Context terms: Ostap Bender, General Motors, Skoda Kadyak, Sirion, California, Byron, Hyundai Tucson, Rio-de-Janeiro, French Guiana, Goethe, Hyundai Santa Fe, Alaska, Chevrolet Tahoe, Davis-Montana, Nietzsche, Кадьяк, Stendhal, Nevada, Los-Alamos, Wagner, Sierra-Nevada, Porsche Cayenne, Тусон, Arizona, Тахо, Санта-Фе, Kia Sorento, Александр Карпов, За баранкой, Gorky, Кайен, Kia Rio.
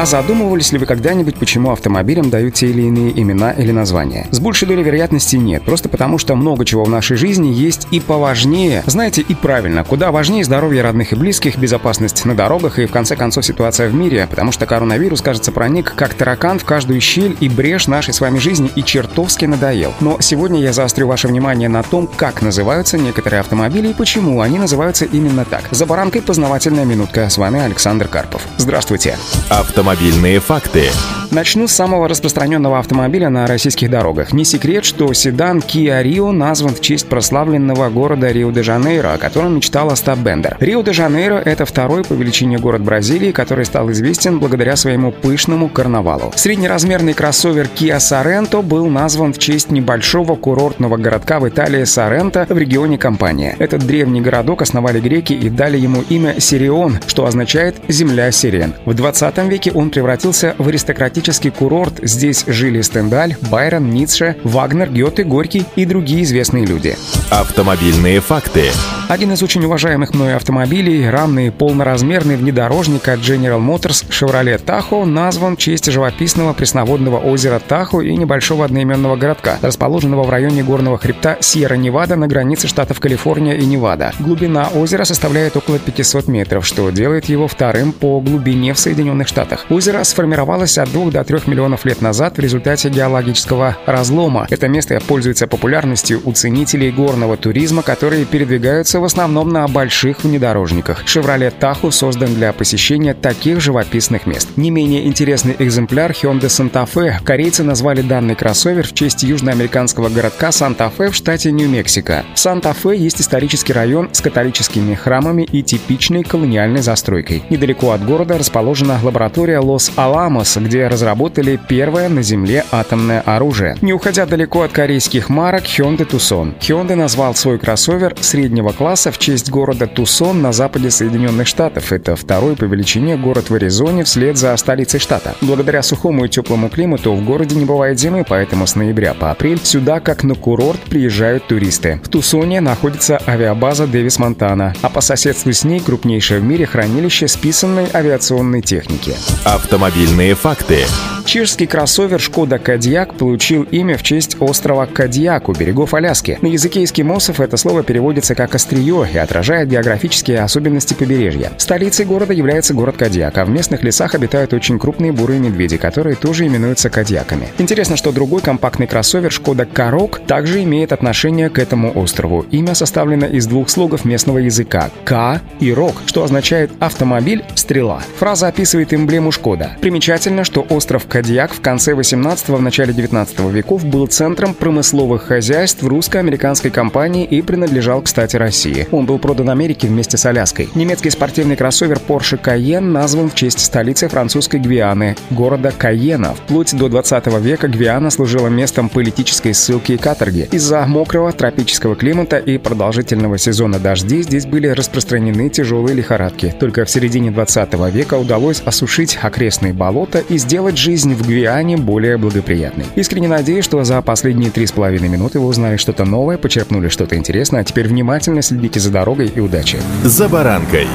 А задумывались ли вы когда-нибудь, почему автомобилям дают те или иные имена или названия? С большей долей вероятности нет, просто потому что много чего в нашей жизни есть и поважнее. Знаете, и правильно, куда важнее здоровье родных и близких, безопасность на дорогах и, в конце концов, ситуация в мире, потому что коронавирус, кажется, проник как таракан в каждую щель и брешь нашей с вами жизни и чертовски надоел. Но сегодня я заострю ваше внимание на том, как называются некоторые автомобили и почему они называются именно так. За баранкой познавательная минутка. С вами Александр Карпов. Здравствуйте. Автомобильные факты. Начну с самого распространенного автомобиля на российских дорогах. Не секрет, что седан Kia Rio назван в честь прославленного города Рио-де-Жанейро, о котором мечтал Остап Бендер. Рио-де-Жанейро – это второй по величине город Бразилии, который стал известен благодаря своему пышному карнавалу. Среднеразмерный кроссовер Kia Sorento был назван в честь небольшого курортного городка в Италии Сорренто в регионе Кампания. Этот древний городок основали греки и дали ему имя Сирион, что означает «земля сирен». В 20 веке он превратился в аристократический курорт. Здесь жили Стендаль, Байрон, Ницше, Вагнер, Гёте, Горький и другие известные люди. Автомобильные факты. Один из очень уважаемых мной автомобилей, рамный полноразмерный внедорожник от General Motors Chevrolet Tahoe, назван в честь живописного пресноводного озера Тахо и небольшого одноименного городка, расположенного в районе горного хребта Сьерра-Невада на границе штатов Калифорния и Невада. Глубина озера составляет около 500 метров, что делает его вторым по глубине в Соединенных Штатах. Озеро сформировалось от 2 до 3 миллионов лет назад в результате геологического разлома. Это место пользуется популярностью у ценителей горного туризма, которые передвигаются в основном на больших внедорожниках. Chevrolet Tahoe создан для посещения таких живописных мест. Не менее интересный экземпляр Hyundai Santa Fe. Корейцы назвали данный кроссовер в честь южноамериканского городка Санта-Фе в штате New Mexico. В Санта-Фе есть исторический район с католическими храмами и типичной колониальной застройкой. Недалеко от города расположена лаборатория Лос-Аламос, где разработали первое на Земле атомное оружие. Не уходя далеко от корейских марок, Hyundai Tucson. Hyundai назвал свой кроссовер среднего класса в честь города Тусон на западе Соединенных Штатов. Это второй по величине город в Аризоне вслед за столицей штата. Благодаря сухому и теплому климату в городе не бывает зимы, поэтому с ноября по апрель сюда как на курорт приезжают туристы. В Тусоне находится авиабаза Дэвис-Монтана, а по соседству с ней крупнейшее в мире хранилище списанной авиационной техники. Автомобильные факты. Чешский кроссовер Skoda Kadyak получил имя в честь острова Кадьяк у берегов Аляски. На языке эскимосов это слово переводится как «острие» и отражает географические особенности побережья. Столицей города является город Кадьяк, а в местных лесах обитают очень крупные бурые медведи, которые тоже именуются кадьяками. Интересно, что другой компактный кроссовер Skoda Kadyak также имеет отношение к этому острову. Имя составлено из двух слогов местного языка «ка» и «рок», что означает «автомобиль», «стрела». Фраза описывает эмблему Шкода. Примечательно, что остров Кадьяк в конце 18-го, в начале 19 веков был центром промысловых хозяйств русско-американской компании и принадлежал, кстати, России. Он был продан Америке вместе с Аляской. Немецкий спортивный кроссовер Porsche Cayenne назван в честь столицы французской Гвианы, города Кайена. Вплоть до 20 века Гвиана служила местом политической ссылки и каторги. Из-за мокрого тропического климата и продолжительного сезона дождей здесь были распространены тяжелые лихорадки. Только в середине 20 века удалось осушить окрестные болота и сделать жизнь в Гвиане более благоприятной. Искренне надеюсь, что за последние 3,5 минуты вы узнали что-то новое, почерпнули что-то интересное, а теперь внимательно следите за дорогой и удачи. За баранкой.